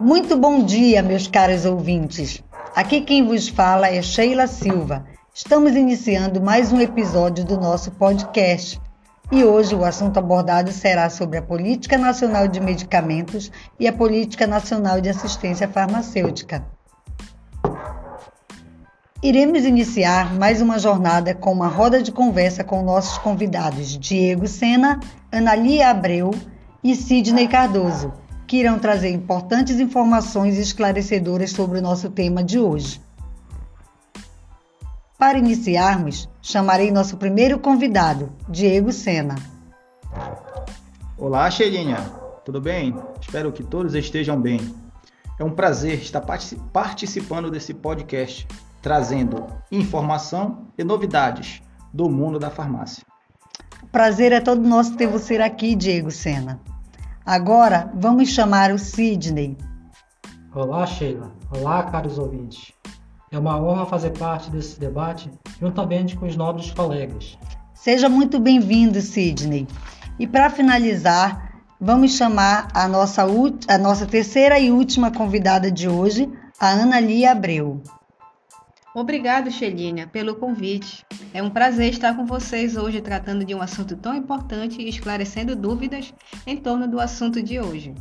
Muito bom dia, meus caros ouvintes. Aqui quem vos fala é Sheila Silva. Estamos iniciando mais um episódio do nosso podcast. E hoje o assunto abordado será sobre a Política Nacional de Medicamentos e a Política Nacional de Assistência Farmacêutica. Iremos iniciar mais uma jornada com uma roda de conversa com nossos convidados Diego Sena, Anália Abreu e Sidney Cardoso, que irão trazer importantes informações esclarecedoras sobre o nosso tema de hoje. Para iniciarmos, chamarei nosso primeiro convidado, Diego Sena. Olá, Sheilinha. Tudo bem? Espero que todos estejam bem. É um prazer estar participando desse podcast, trazendo informação e novidades do mundo da farmácia. O prazer é todo nosso ter você aqui, Diego Sena. Agora, vamos chamar o Sidney. Olá, Sheila. Olá, caros ouvintes. É uma honra fazer parte desse debate, juntamente com os nobres colegas. Seja muito bem-vindo, Sidney. E para finalizar, vamos chamar a nossa terceira e última convidada de hoje, a Anália Abreu. Obrigado, Sheilinha, pelo convite. É um prazer estar com vocês hoje tratando de um assunto tão importante e esclarecendo dúvidas em torno do assunto de hoje.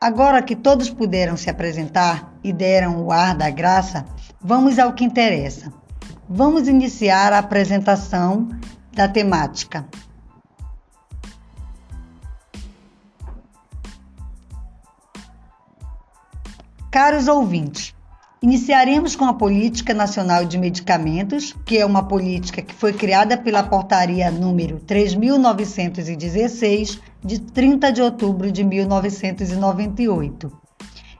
Agora que todos puderam se apresentar e deram o ar da graça, vamos ao que interessa. Vamos iniciar a apresentação da temática. Caros ouvintes, iniciaremos com a Política Nacional de Medicamentos, que é uma política que foi criada pela Portaria número 3.916, de 30 de outubro de 1998.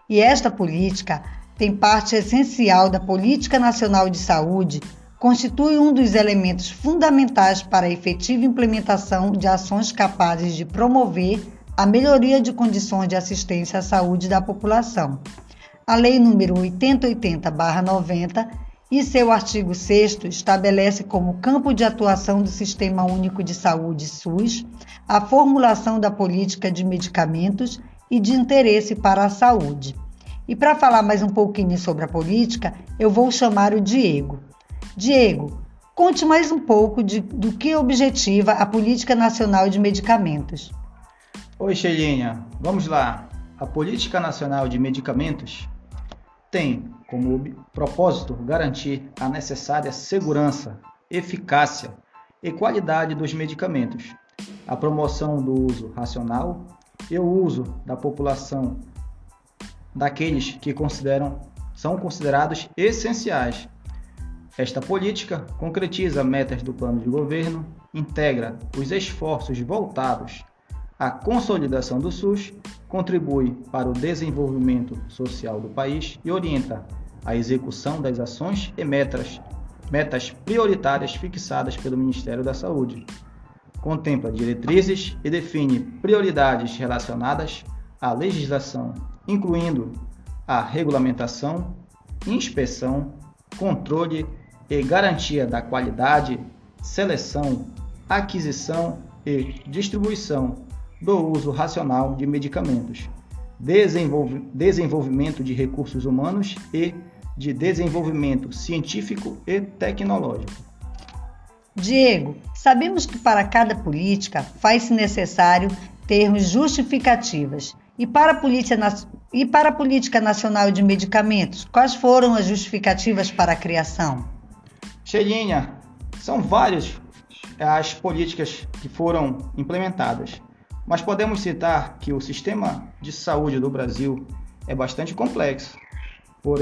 E esta política tem parte essencial da Política Nacional de Saúde, constitui um dos elementos fundamentais para a efetiva implementação de ações capazes de promover a melhoria de condições de assistência à saúde da população. A Lei número 8080/90 e seu artigo 6º estabelece como campo de atuação do Sistema Único de Saúde, SUS, a formulação da política de medicamentos e de interesse para a saúde. E para falar mais um pouquinho sobre a política, eu vou chamar o Diego. Diego, conte mais um pouco do que objetiva a Política Nacional de Medicamentos. Oi, Sheilinha, vamos lá. A Política Nacional de Medicamentos tem como propósito garantir a necessária segurança, eficácia e qualidade dos medicamentos, a promoção do uso racional e o uso da população daqueles que são considerados essenciais. Esta política concretiza metas do plano de governo, integra os esforços voltados à consolidação do SUS, contribui para o desenvolvimento social do país e orienta a execução das ações e metas prioritárias fixadas pelo Ministério da Saúde. Contempla diretrizes e define prioridades relacionadas à legislação, incluindo a regulamentação, inspeção, controle e garantia da qualidade, seleção, aquisição e distribuição do uso racional de medicamentos, desenvolvimento de recursos humanos e de desenvolvimento científico e tecnológico. Diego, sabemos que para cada política faz-se necessário termos justificativas. E para a Política Nacional de Medicamentos, quais foram as justificativas para a criação? Sheilinha, são várias as políticas que foram implementadas. Mas podemos citar que o sistema de saúde do Brasil é bastante complexo, por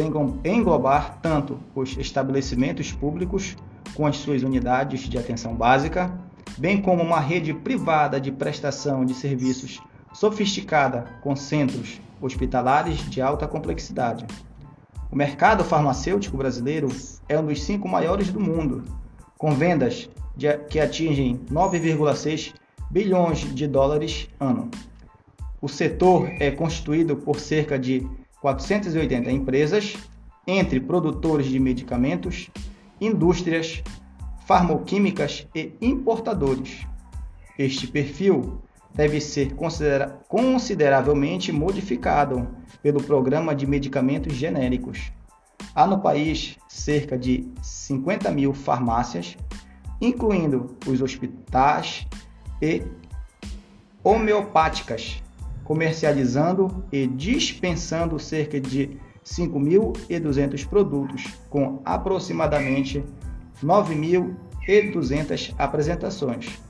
englobar tanto os estabelecimentos públicos com as suas unidades de atenção básica, bem como uma rede privada de prestação de serviços sofisticada com centros hospitalares de alta complexidade. O mercado farmacêutico brasileiro é um dos 5 maiores do mundo, com vendas que atingem 9,6 bilhões de dólares ano. O setor é constituído por cerca de 480 empresas, entre produtores de medicamentos, indústrias farmacêuticas e importadores. Este perfil deve ser consideravelmente modificado pelo Programa de Medicamentos Genéricos. Há no país cerca de 50 mil farmácias, incluindo os hospitais e homeopáticas, comercializando e dispensando cerca de 5.200 produtos, com aproximadamente 9.200 apresentações.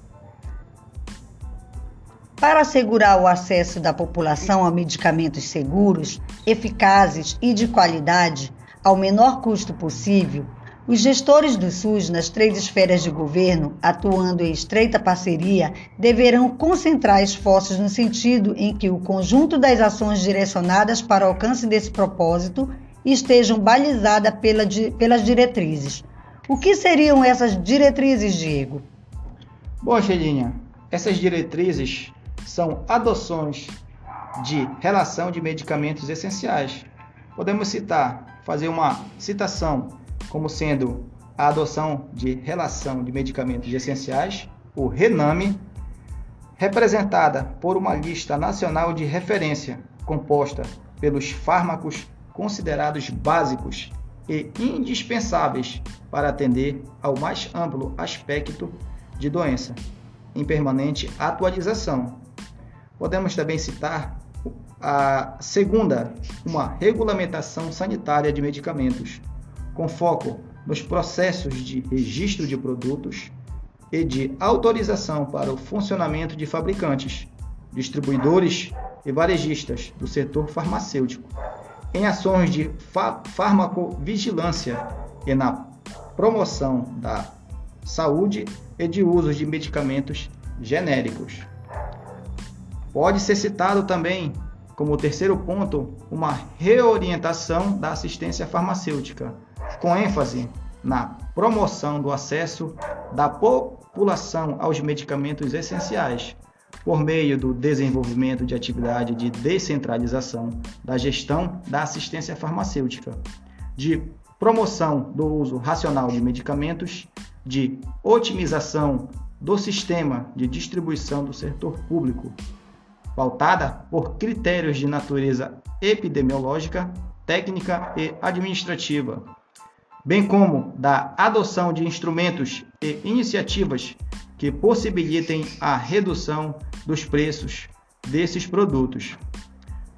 Para assegurar o acesso da população a medicamentos seguros, eficazes e de qualidade, ao menor custo possível, os gestores do SUS nas três esferas de governo, atuando em estreita parceria, deverão concentrar esforços no sentido em que o conjunto das ações direcionadas para o alcance desse propósito estejam balizadas pelas diretrizes. O que seriam essas diretrizes, Diego? Bom, Sheilinha, essas diretrizes são adoções de relação de medicamentos essenciais. Podemos fazer uma citação como sendo a adoção de relação de medicamentos essenciais, o RENAME, representada por uma lista nacional de referência, composta pelos fármacos considerados básicos e indispensáveis para atender ao mais amplo aspecto de doença, em permanente atualização. Podemos também citar a segunda, uma regulamentação sanitária de medicamentos, com foco nos processos de registro de produtos e de autorização para o funcionamento de fabricantes, distribuidores e varejistas do setor farmacêutico, em ações de farmacovigilância e na promoção da saúde e de usos de medicamentos genéricos. Pode ser citado também, como terceiro ponto, uma reorientação da assistência farmacêutica, com ênfase na promoção do acesso da população aos medicamentos essenciais, por meio do desenvolvimento de atividade de descentralização da gestão da assistência farmacêutica, de promoção do uso racional de medicamentos, de otimização do sistema de distribuição do setor público, pautada por critérios de natureza epidemiológica, técnica e administrativa, bem como da adoção de instrumentos e iniciativas que possibilitem a redução dos preços desses produtos.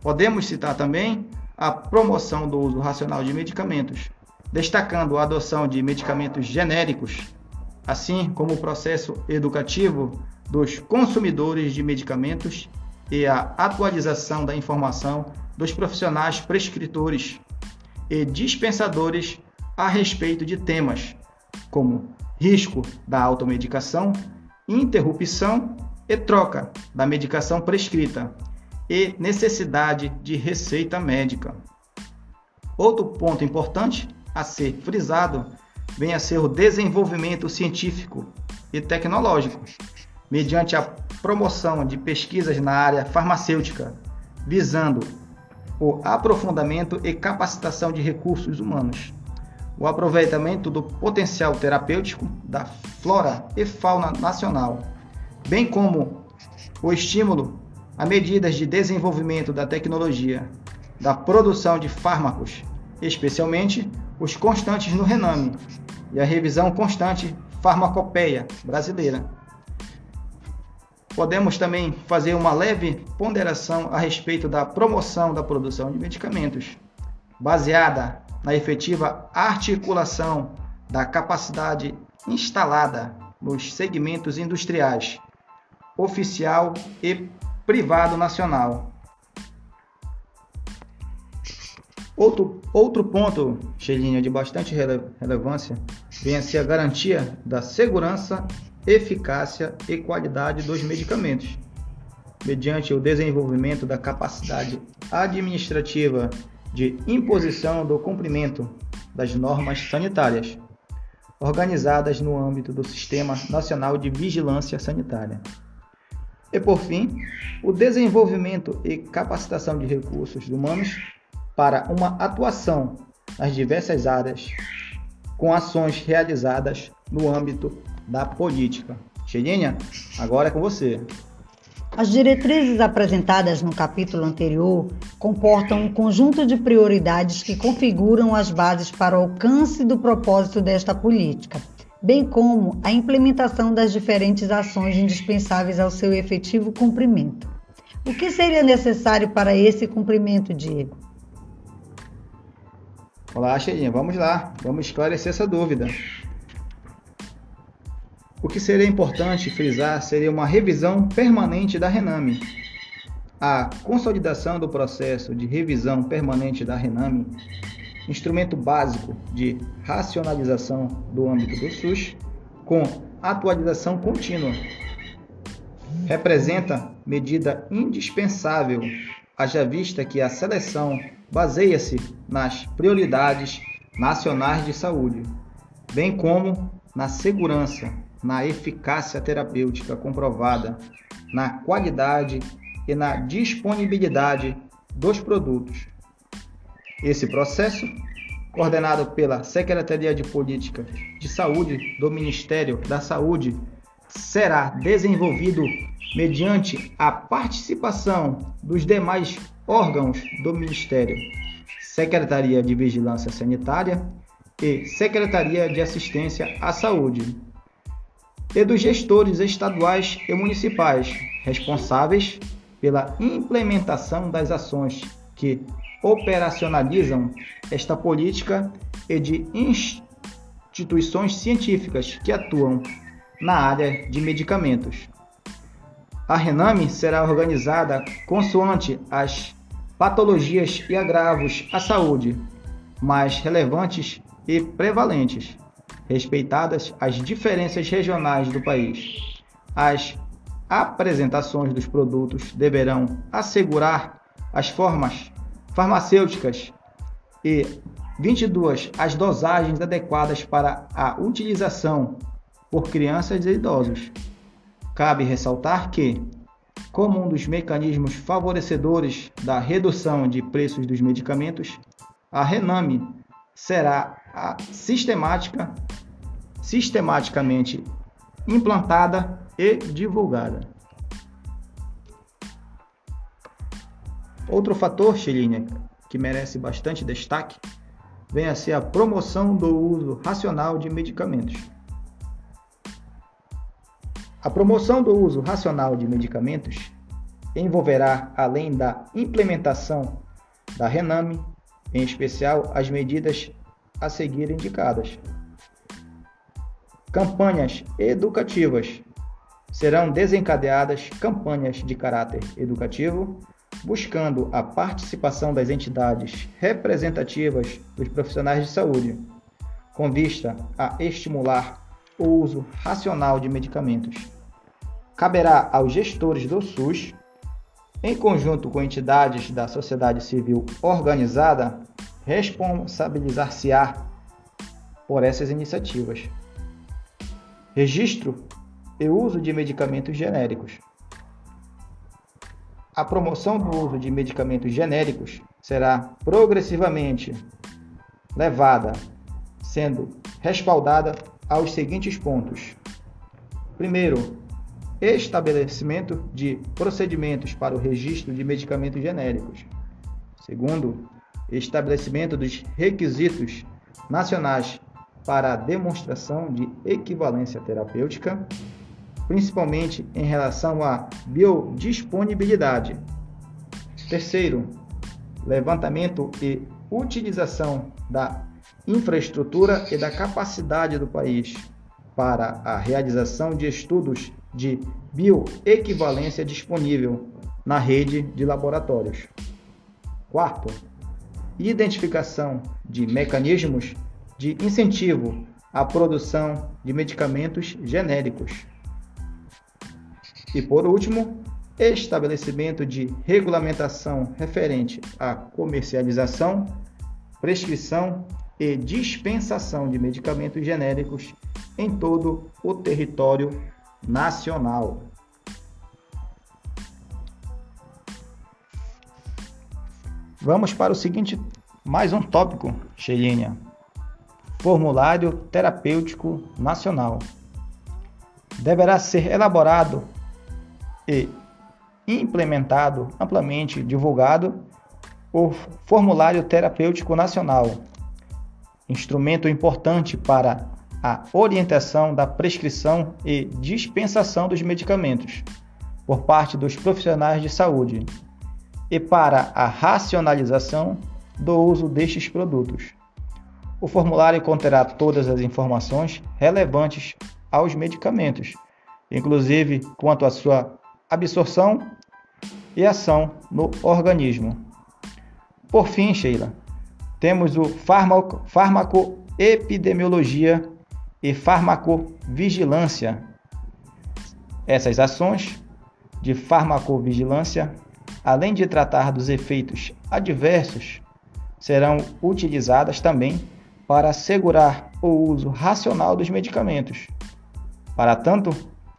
Podemos citar também a promoção do uso racional de medicamentos, destacando a adoção de medicamentos genéricos, assim como o processo educativo dos consumidores de medicamentos e a atualização da informação dos profissionais prescritores e dispensadores a respeito de temas como risco da automedicação, interrupção e troca da medicação prescrita e necessidade de receita médica. Outro ponto importante a ser frisado vem a ser o desenvolvimento científico e tecnológico, mediante a promoção de pesquisas na área farmacêutica, visando o aprofundamento e capacitação de recursos humanos, o aproveitamento do potencial terapêutico da flora e fauna nacional, bem como o estímulo a medidas de desenvolvimento da tecnologia, da produção de fármacos, especialmente os constantes no RENAME, e a revisão constante farmacopeia brasileira. Podemos também fazer uma leve ponderação a respeito da promoção da produção de medicamentos, baseada na efetiva articulação da capacidade instalada nos segmentos industriais, oficial e privado nacional. Outro ponto, Sheilinha, de bastante relevância, vem a ser a garantia da segurança, eficácia e qualidade dos medicamentos, mediante o desenvolvimento da capacidade administrativa de imposição do cumprimento das normas sanitárias, organizadas no âmbito do Sistema Nacional de Vigilância Sanitária. E, por fim, o desenvolvimento e capacitação de recursos humanos para uma atuação nas diversas áreas, com ações realizadas no âmbito da política. Sheilinha, agora é com você. As diretrizes apresentadas no capítulo anterior comportam um conjunto de prioridades que configuram as bases para o alcance do propósito desta política, bem como a implementação das diferentes ações indispensáveis ao seu efetivo cumprimento. O que seria necessário para esse cumprimento, Diego? Olá, Sheilinha, vamos lá, vamos esclarecer essa dúvida. O que seria importante frisar seria uma revisão permanente da RENAME. A consolidação do processo de revisão permanente da RENAME, instrumento básico de racionalização do âmbito do SUS, com atualização contínua, representa medida indispensável, haja vista que a seleção baseia-se nas prioridades nacionais de saúde, bem como na segurança, na eficácia terapêutica comprovada, na qualidade e na disponibilidade dos produtos. Esse processo, coordenado pela Secretaria de Política de Saúde do Ministério da Saúde, será desenvolvido mediante a participação dos demais órgãos do Ministério, Secretaria de Vigilância Sanitária e Secretaria de Assistência à Saúde, e dos gestores estaduais e municipais responsáveis pela implementação das ações que operacionalizam esta política e de instituições científicas que atuam na área de medicamentos. A RENAME será organizada consoante as patologias e agravos à saúde mais relevantes e prevalentes, respeitadas as diferenças regionais do país. As apresentações dos produtos deverão assegurar as formas farmacêuticas e 22 as dosagens adequadas para a utilização por crianças e idosos. Cabe ressaltar que, como um dos mecanismos favorecedores da redução de preços dos medicamentos, a RENAME será sistematicamente implantada e divulgada. Outro fator, Sheilinha, que merece bastante destaque, vem a ser a promoção do uso racional de medicamentos. A promoção do uso racional de medicamentos envolverá, além da implementação da RENAME, em especial as medidas a seguir indicadas. Campanhas educativas. Serão desencadeadas campanhas de caráter educativo, buscando a participação das entidades representativas dos profissionais de saúde, com vista a estimular o uso racional de medicamentos. Caberá aos gestores do SUS, em conjunto com entidades da sociedade civil organizada, responsabilizar-se-á por essas iniciativas. Registro e uso de medicamentos genéricos. A promoção do uso de medicamentos genéricos será progressivamente levada, sendo respaldada aos seguintes pontos. Primeiro, estabelecimento de procedimentos para o registro de medicamentos genéricos. Segundo, estabelecimento dos requisitos nacionais para a demonstração de equivalência terapêutica, principalmente em relação à biodisponibilidade. Terceiro, levantamento e utilização da infraestrutura e da capacidade do país para a realização de estudos de bioequivalência disponível na rede de laboratórios. Quarto, identificação de mecanismos de incentivo à produção de medicamentos genéricos. E por último, estabelecimento de regulamentação referente à comercialização, prescrição e dispensação de medicamentos genéricos em todo o território nacional. Vamos para o seguinte, mais um tópico, Sheilinha. Formulário Terapêutico Nacional. Deverá ser elaborado e e implementado, amplamente divulgado, o Formulário Terapêutico Nacional, instrumento importante para a orientação da prescrição e dispensação dos medicamentos por parte dos profissionais de saúde e para a racionalização do uso destes produtos. O formulário conterá todas as informações relevantes aos medicamentos, inclusive quanto à sua absorção e ação no organismo. Por fim, Sheila, temos o farmacoepidemiologia e farmacovigilância. Essas ações de farmacovigilância, além de tratar dos efeitos adversos, serão utilizadas também para assegurar o uso racional dos medicamentos. Para tanto,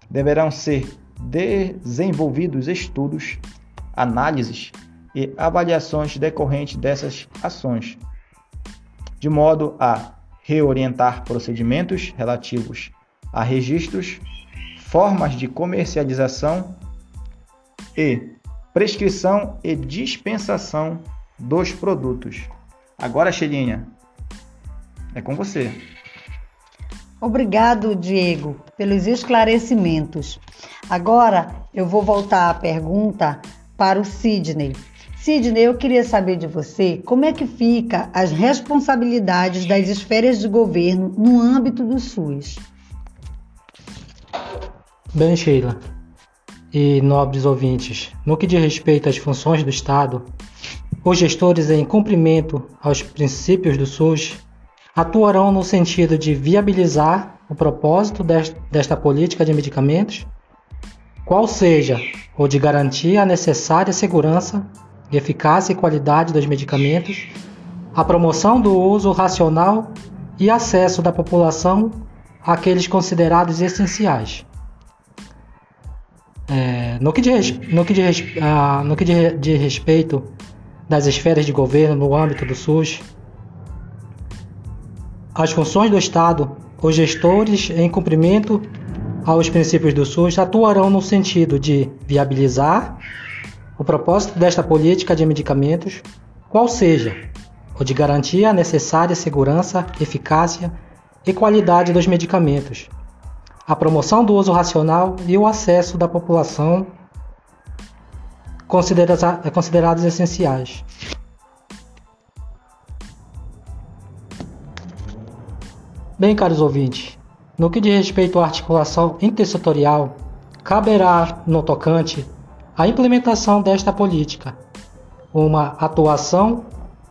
deverão ser desenvolvidos estudos, análises e avaliações decorrentes dessas ações, de modo a reorientar procedimentos relativos a registros, formas de comercialização e prescrição e dispensação dos produtos. Agora, Sheilinha, é com você. Obrigado, Diego, pelos esclarecimentos. Agora, eu vou voltar a pergunta para o Sidney. Sidney, eu queria saber de você como é que fica as responsabilidades das esferas de governo no âmbito do SUS. Bem, Sheila e nobres ouvintes, no que diz respeito às funções do Estado, os gestores, em cumprimento aos princípios do SUS, atuarão no sentido de viabilizar o propósito desta política de medicamentos, qual seja o de garantir a necessária segurança, eficácia e qualidade dos medicamentos, a promoção do uso racional e acesso da população àqueles considerados essenciais. No que diz respeito das esferas de governo no âmbito do SUS, as funções do Estado, os gestores, em cumprimento aos princípios do SUS, atuarão no sentido de viabilizar o propósito desta política de medicamentos, qual seja o de garantir a necessária segurança, eficácia e qualidade dos medicamentos, a promoção do uso racional e o acesso da população considerados essenciais. Bem, caros ouvintes, no que diz respeito à articulação intersetorial, caberá, no tocante a implementação desta política, uma atuação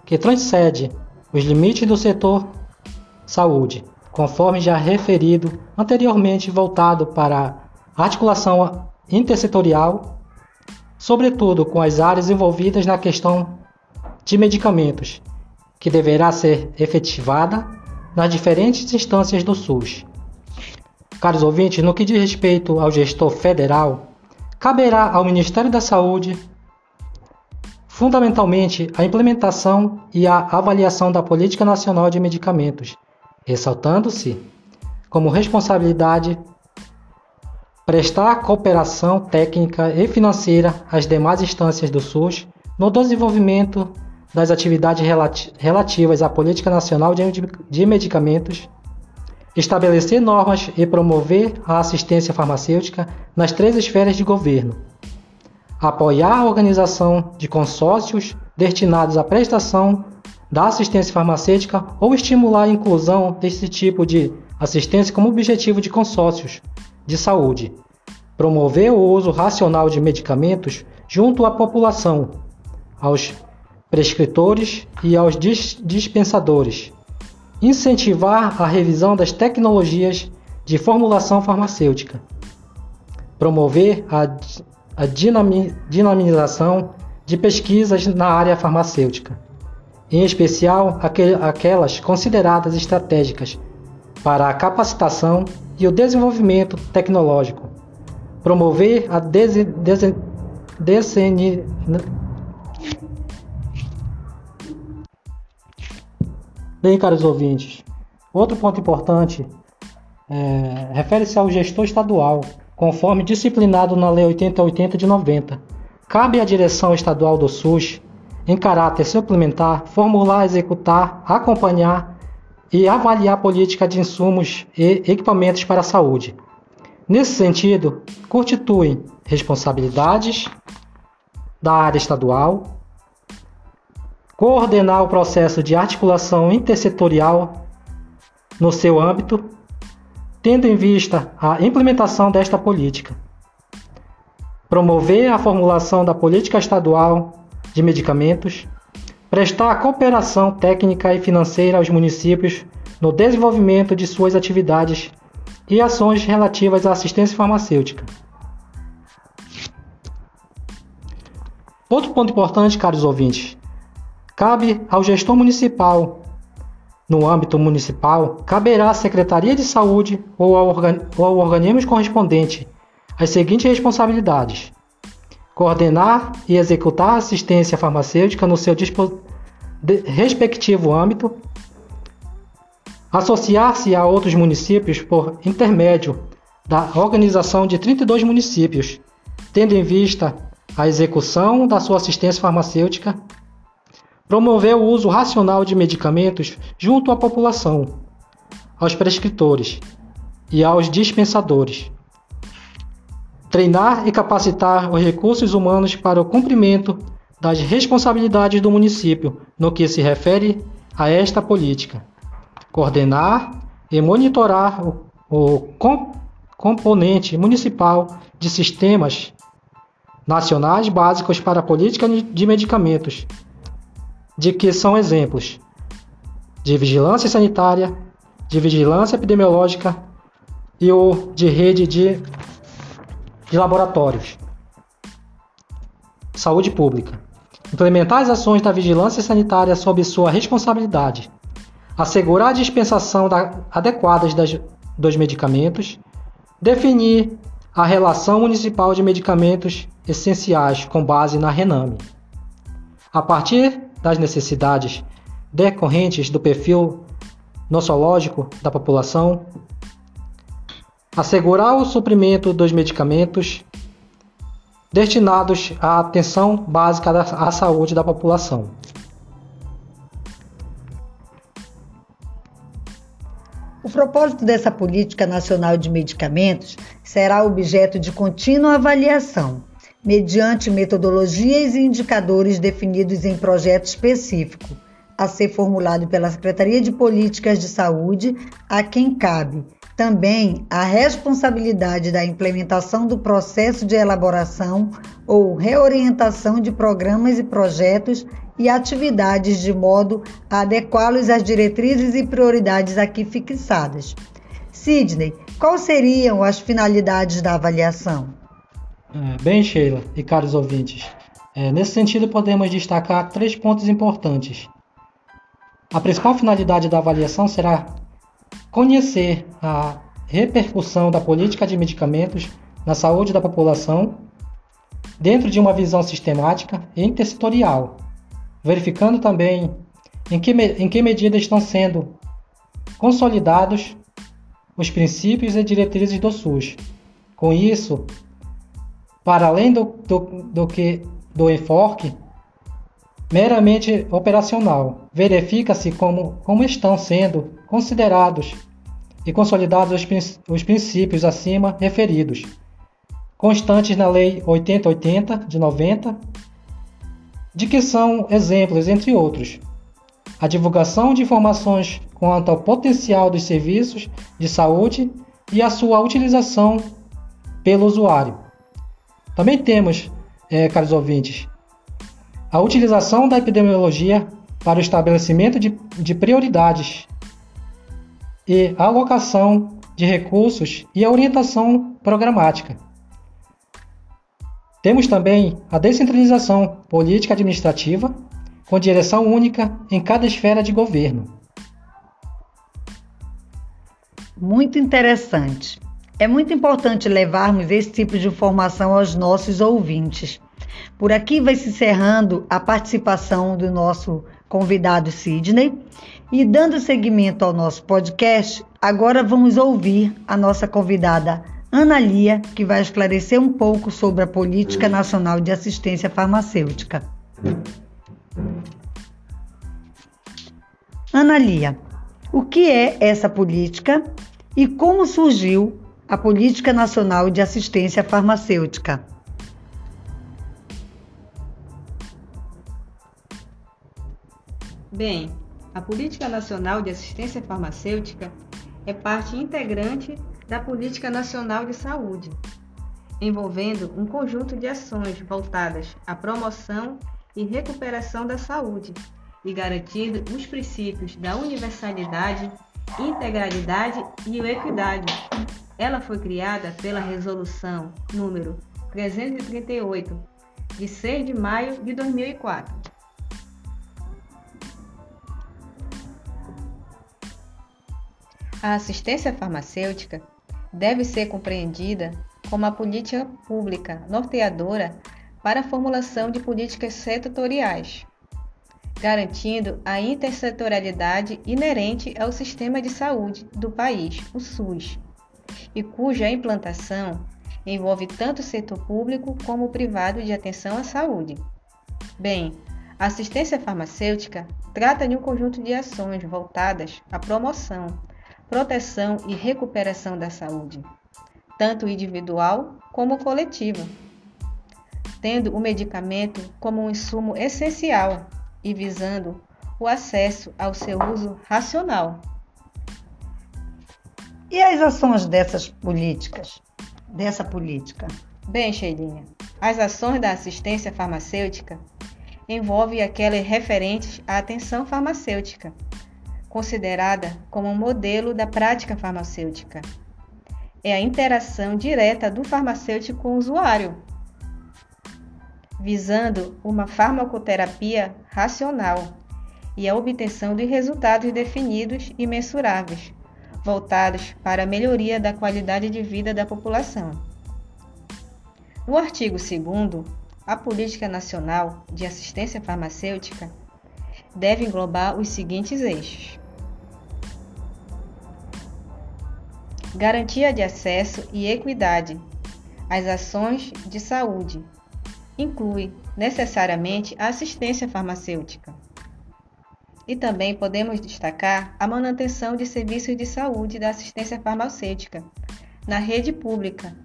que transcende os limites do setor saúde, conforme já referido anteriormente, voltado para a articulação intersetorial, sobretudo com as áreas envolvidas na questão de medicamentos, que deverá ser efetivada nas diferentes instâncias do SUS. Caros ouvintes, no que diz respeito ao gestor federal, caberá ao Ministério da Saúde, fundamentalmente, a implementação e a avaliação da Política Nacional de Medicamentos, ressaltando-se como responsabilidade prestar cooperação técnica e financeira às demais instâncias do SUS no desenvolvimento das atividades relativas à Política Nacional de Medicamentos, estabelecer normas e promover a assistência farmacêutica nas três esferas de governo, apoiar a organização de consórcios destinados à prestação da assistência farmacêutica ou estimular a inclusão desse tipo de assistência como objetivo de consórcios de saúde, promover o uso racional de medicamentos junto à população, aos prescritores e aos dispensadores, incentivar a revisão das tecnologias de formulação farmacêutica, promover a dinamização de pesquisas na área farmacêutica, em especial aquelas consideradas estratégicas para a capacitação e o desenvolvimento tecnológico, promover a Bem, caros ouvintes, outro ponto importante refere-se ao gestor estadual, conforme disciplinado na Lei 8080/90, Cabe à direção estadual do SUS, em caráter suplementar, formular, executar, acompanhar e avaliar a política de insumos e equipamentos para a saúde. Nesse sentido, constituem responsabilidades da área estadual, coordenar o processo de articulação intersetorial no seu âmbito, tendo em vista a implementação desta política, promover a formulação da política estadual de medicamentos, prestar cooperação técnica e financeira aos municípios no desenvolvimento de suas atividades e ações relativas à assistência farmacêutica. Outro ponto importante, caros ouvintes, cabe ao gestor municipal. No âmbito municipal, caberá à Secretaria de Saúde ou ao organismo correspondente as seguintes responsabilidades: coordenar e executar a assistência farmacêutica no seu respectivo âmbito, associar-se a outros municípios por intermédio da organização de 32 municípios, tendo em vista a execução da sua assistência farmacêutica, promover o uso racional de medicamentos junto à população, aos prescritores e aos dispensadores, treinar e capacitar os recursos humanos para o cumprimento das responsabilidades do município no que se refere a esta política, coordenar e monitorar o componente municipal de sistemas nacionais básicos para a política de medicamentos, de que são exemplos de vigilância sanitária, de vigilância epidemiológica e ou de rede de laboratórios. Saúde pública. Implementar as ações da vigilância sanitária sob sua responsabilidade. Assegurar a dispensação adequada dos medicamentos. Definir a relação municipal de medicamentos essenciais com base na RENAME. A partir das necessidades decorrentes do perfil nosológico da população, assegurar o suprimento dos medicamentos destinados à atenção básica à saúde da população. O propósito dessa Política Nacional de Medicamentos será objeto de contínua avaliação, mediante metodologias e indicadores definidos em projeto específico, a ser formulado pela Secretaria de Políticas de Saúde, a quem cabe também a responsabilidade da implementação do processo de elaboração ou reorientação de programas e projetos e atividades de modo a adequá-los às diretrizes e prioridades aqui fixadas. Sidney, quais seriam as finalidades da avaliação? Bem, Sheila e caros ouvintes, nesse sentido podemos destacar três pontos importantes. A principal finalidade da avaliação será conhecer a repercussão da política de medicamentos na saúde da população dentro de uma visão sistemática e intersetorial, verificando também em que medida estão sendo consolidados os princípios e diretrizes do SUS. Com isso, para além do enfoque meramente operacional, verifica-se como estão sendo considerados e consolidados os princípios acima referidos, constantes na Lei 8080/90, de que são exemplos, entre outros, a divulgação de informações quanto ao potencial dos serviços de saúde e a sua utilização pelo usuário. Também temos, caros ouvintes, a utilização da epidemiologia para o estabelecimento de prioridades e alocação de recursos e a orientação programática. Temos também a descentralização política administrativa com direção única em cada esfera de governo. Muito interessante. É muito importante levarmos esse tipo de informação aos nossos ouvintes. Por aqui vai se encerrando a participação do nosso convidado Sidney. E dando seguimento ao nosso podcast, agora vamos ouvir a nossa convidada Anália, que vai esclarecer um pouco sobre a Política Nacional de Assistência Farmacêutica. Anália, o que é essa política e como surgiu a Política Nacional de Assistência Farmacêutica? Bem, a Política Nacional de Assistência Farmacêutica é parte integrante da Política Nacional de Saúde, envolvendo um conjunto de ações voltadas à promoção e recuperação da saúde e garantindo os princípios da universalidade, integralidade e equidade. Ela foi criada pela Resolução número 338, de 6 de maio de 2004. A assistência farmacêutica deve ser compreendida como a política pública norteadora para a formulação de políticas setoriais, garantindo a intersetorialidade inerente ao sistema de saúde do país, o SUS, e cuja implantação envolve tanto o setor público como o privado de atenção à saúde. Bem, a assistência farmacêutica trata de um conjunto de ações voltadas à promoção, proteção e recuperação da saúde, tanto individual como coletiva, tendo o medicamento como um insumo essencial e visando o acesso ao seu uso racional. E as ações dessa política? Bem, Sheilinha, as ações da assistência farmacêutica envolvem aquelas referentes à atenção farmacêutica, considerada como um modelo da prática farmacêutica. É a interação direta do farmacêutico com o usuário, visando uma farmacoterapia racional e a obtenção de resultados definidos e mensuráveis, voltados para a melhoria da qualidade de vida da população. No artigo 2º, a Política Nacional de Assistência Farmacêutica deve englobar os seguintes eixos: garantia de acesso e equidade às ações de saúde, inclui necessariamente a assistência farmacêutica. E também podemos destacar a manutenção de serviços de saúde da assistência farmacêutica na rede pública,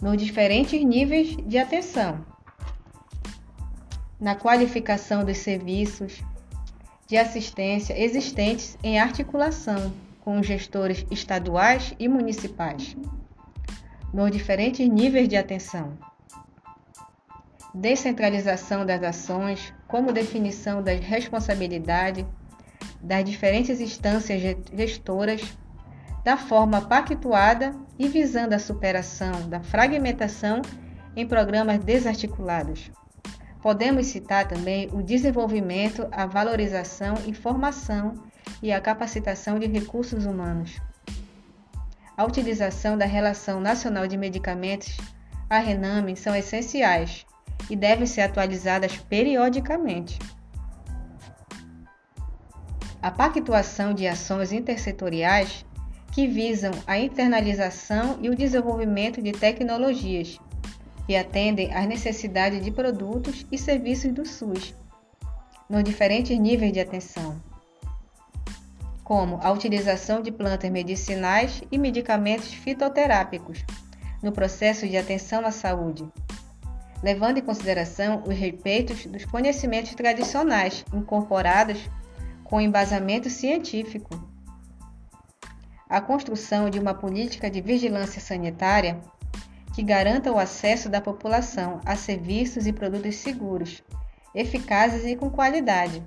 nos diferentes níveis de atenção, na qualificação dos serviços de assistência existentes em articulação com os gestores estaduais e municipais, nos diferentes níveis de atenção. Descentralização das ações, como definição da responsabilidade das diferentes instâncias gestoras, da forma pactuada e visando a superação da fragmentação em programas desarticulados. Podemos citar também o desenvolvimento, a valorização e formação e a capacitação de recursos humanos. A utilização da Relação Nacional de Medicamentos, a RENAME, são essenciais e devem ser atualizadas periodicamente. A pactuação de ações intersetoriais que visam a internalização e o desenvolvimento de tecnologias e atendem às necessidades de produtos e serviços do SUS, nos diferentes níveis de atenção, como a utilização de plantas medicinais e medicamentos fitoterápicos no processo de atenção à saúde, levando em consideração os respeitos dos conhecimentos tradicionais incorporados com embasamento científico. A construção de uma política de vigilância sanitária que garanta o acesso da população a serviços e produtos seguros, eficazes e com qualidade,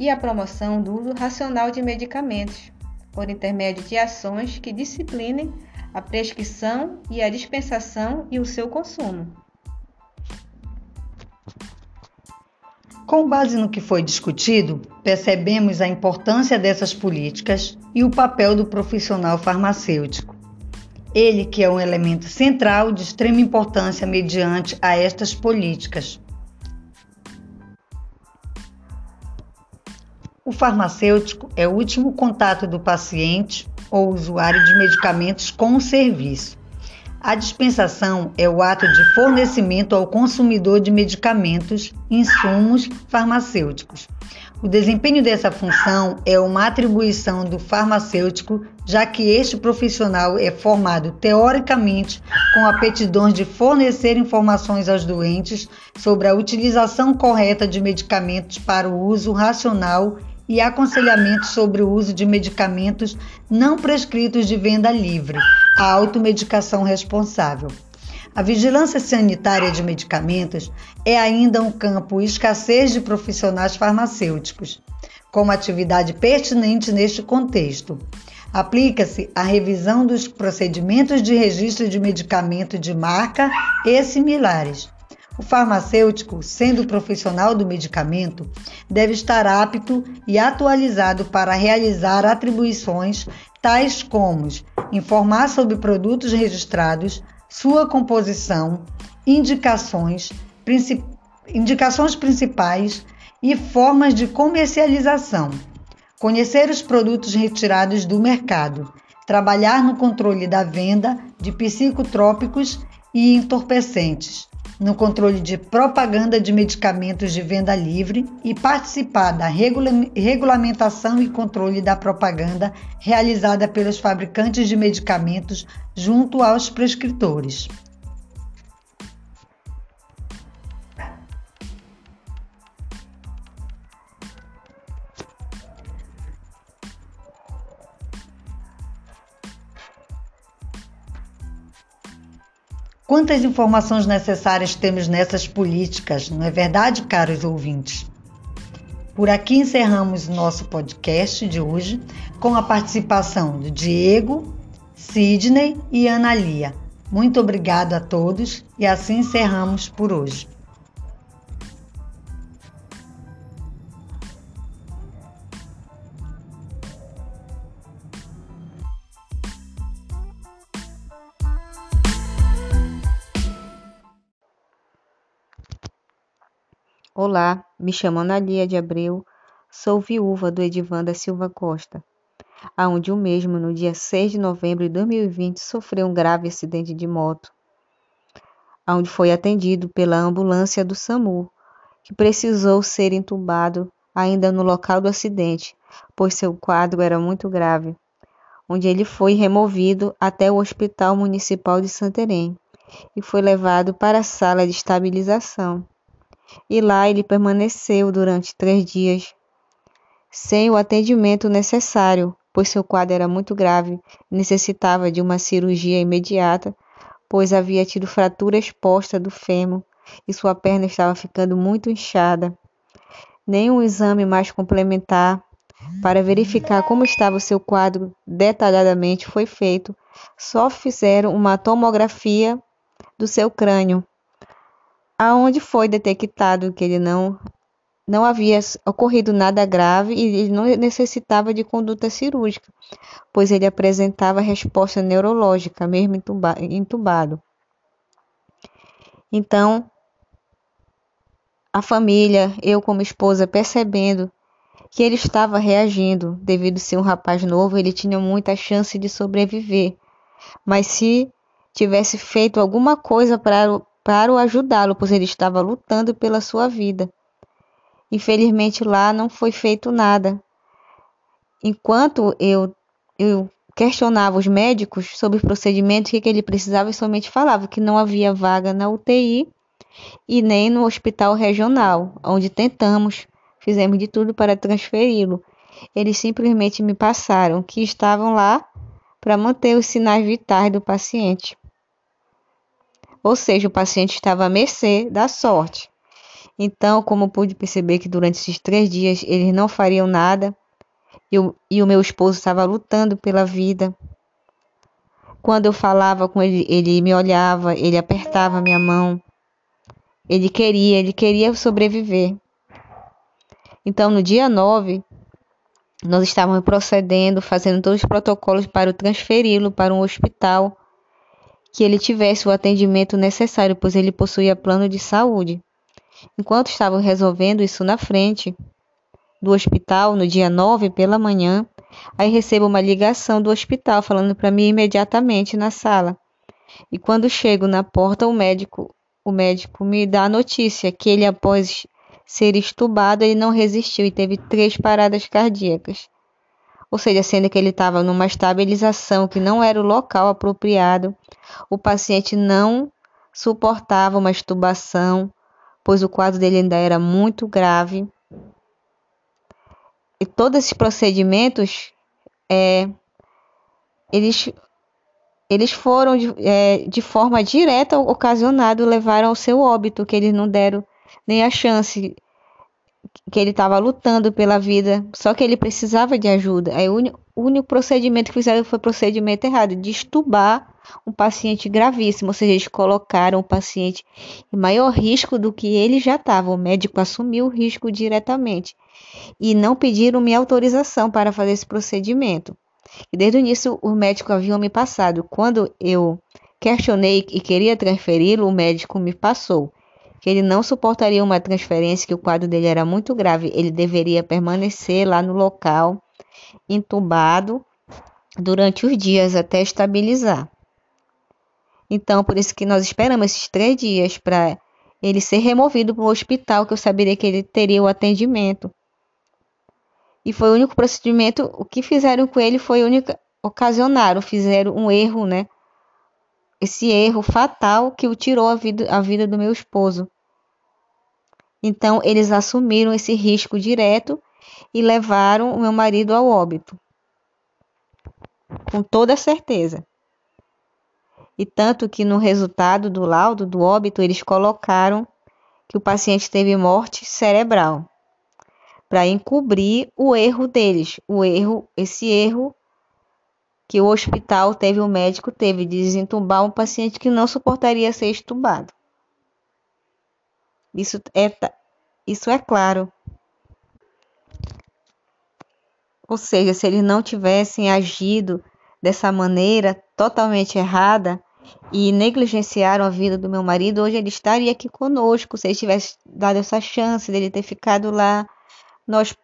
e a promoção do uso racional de medicamentos, por intermédio de ações que disciplinem a prescrição e a dispensação e o seu consumo. Com base no que foi discutido, percebemos a importância dessas políticas e o papel do profissional farmacêutico. Ele que é um elemento central de extrema importância mediante a estas políticas. O farmacêutico é o último contato do paciente ou usuário de medicamentos com o serviço A dispensação é o ato de fornecimento ao consumidor de medicamentos, insumos farmacêuticos. O desempenho dessa função é uma atribuição do farmacêutico, já que este profissional é formado teoricamente com aptidões de fornecer informações aos doentes sobre a utilização correta de medicamentos para o uso racional e aconselhamento sobre o uso de medicamentos não prescritos de venda livre, a automedicação responsável. A vigilância sanitária de medicamentos é ainda um campo escassez de profissionais farmacêuticos, como atividade pertinente neste contexto. Aplica-se a revisão dos procedimentos de registro de medicamento de marca e similares. O farmacêutico, sendo profissional do medicamento, deve estar apto e atualizado para realizar atribuições tais como informar sobre produtos registrados, sua composição, indicações principais e formas de comercialização, conhecer os produtos retirados do mercado, trabalhar no controle da venda de psicotrópicos e entorpecentes, no controle de propaganda de medicamentos de venda livre e participar da regulamentação e controle da propaganda realizada pelos fabricantes de medicamentos junto aos prescritores. Quantas informações necessárias temos nessas políticas, não é verdade, caros ouvintes? Por aqui encerramos nosso podcast de hoje com a participação do Diego, Sidney e Anália. Muito obrigado a todos e assim encerramos por hoje. Olá, me chamo Anália de Abreu, sou viúva do Edivan da Silva Costa, aonde o mesmo, no dia 6 de novembro de 2020, sofreu um grave acidente de moto, aonde foi atendido pela ambulância do SAMU, que precisou ser entubado ainda no local do acidente, pois seu quadro era muito grave, onde ele foi removido até o Hospital Municipal de Santarém e foi levado para a sala de estabilização. E lá ele permaneceu durante 3 dias, sem o atendimento necessário, pois seu quadro era muito grave, necessitava de uma cirurgia imediata, pois havia tido fratura exposta do fêmur e sua perna estava ficando muito inchada. Nenhum exame mais complementar para verificar como estava o seu quadro detalhadamente foi feito, só fizeram uma tomografia do seu crânio, aonde foi detectado que ele não havia ocorrido nada grave e ele não necessitava de conduta cirúrgica, pois ele apresentava resposta neurológica, mesmo entubado. Então, a família, eu como esposa, percebendo que ele estava reagindo, devido a ser um rapaz novo, ele tinha muita chance de sobreviver, mas se tivesse feito alguma coisa para o ajudá-lo, pois ele estava lutando pela sua vida. Infelizmente, lá não foi feito nada. Enquanto eu questionava os médicos sobre procedimentos, o que ele precisava, e somente falava que não havia vaga na UTI e nem no hospital regional, onde fizemos de tudo para transferi-lo. Eles simplesmente me passaram que estavam lá para manter os sinais vitais do paciente. Ou seja, o paciente estava à mercê da sorte. Então, como pude perceber que durante esses 3 dias eles não fariam nada, e o meu esposo estava lutando pela vida. Quando eu falava com ele, ele me olhava, ele apertava minha mão. Ele queria sobreviver. Então, no dia 9, nós estávamos procedendo, fazendo todos os protocolos para transferi-lo para um hospital, que ele tivesse o atendimento necessário, pois ele possuía plano de saúde. Enquanto estavam resolvendo isso na frente do hospital, no dia 9 pela manhã, aí recebo uma ligação do hospital falando para mim imediatamente na sala E quando chego na porta, o médico me dá a notícia que ele, após ser entubado, ele não resistiu e teve 3 paradas cardíacas. Ou seja, sendo que ele estava numa estabilização que não era o local apropriado, o paciente não suportava uma intubação, pois o quadro dele ainda era muito grave. E todos esses procedimentos, eles foram de forma direta ocasionado, levaram ao seu óbito, que eles não deram nem a chance, que ele estava lutando pela vida, só que ele precisava de ajuda. Aí o único procedimento que fizeram foi o procedimento errado, de entubar um paciente gravíssimo, ou seja, eles colocaram o paciente em maior risco do que ele já estava. O médico assumiu o risco diretamente e não pediram minha autorização para fazer esse procedimento. E desde o início o médico havia me passado. Quando eu questionei e queria transferi-lo, o médico me passou que ele não suportaria uma transferência, que o quadro dele era muito grave, ele deveria permanecer lá no local, entubado, durante os dias até estabilizar. Então, por isso que nós esperamos esses 3 dias para ele ser removido para o hospital, que eu saberia que ele teria o atendimento. E foi o único procedimento, o que fizeram com ele foi fizeram um erro, né? Esse erro fatal que o tirou a vida do meu esposo. Então, eles assumiram esse risco direto e levaram o meu marido ao óbito, com toda certeza. E tanto que no resultado do laudo do óbito, eles colocaram que o paciente teve morte cerebral, para encobrir o erro deles, esse erro que o hospital teve, o médico teve, de desentubar um paciente que não suportaria ser entubado. Isso é claro. Ou seja, se eles não tivessem agido dessa maneira totalmente errada e negligenciaram a vida do meu marido, hoje ele estaria aqui conosco. Se ele tivesse dado essa chance dele ter ficado lá, nós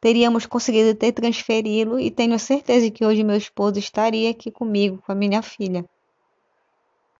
teríamos conseguido ter transferido, e tenho certeza que hoje meu esposo estaria aqui comigo, com a minha filha.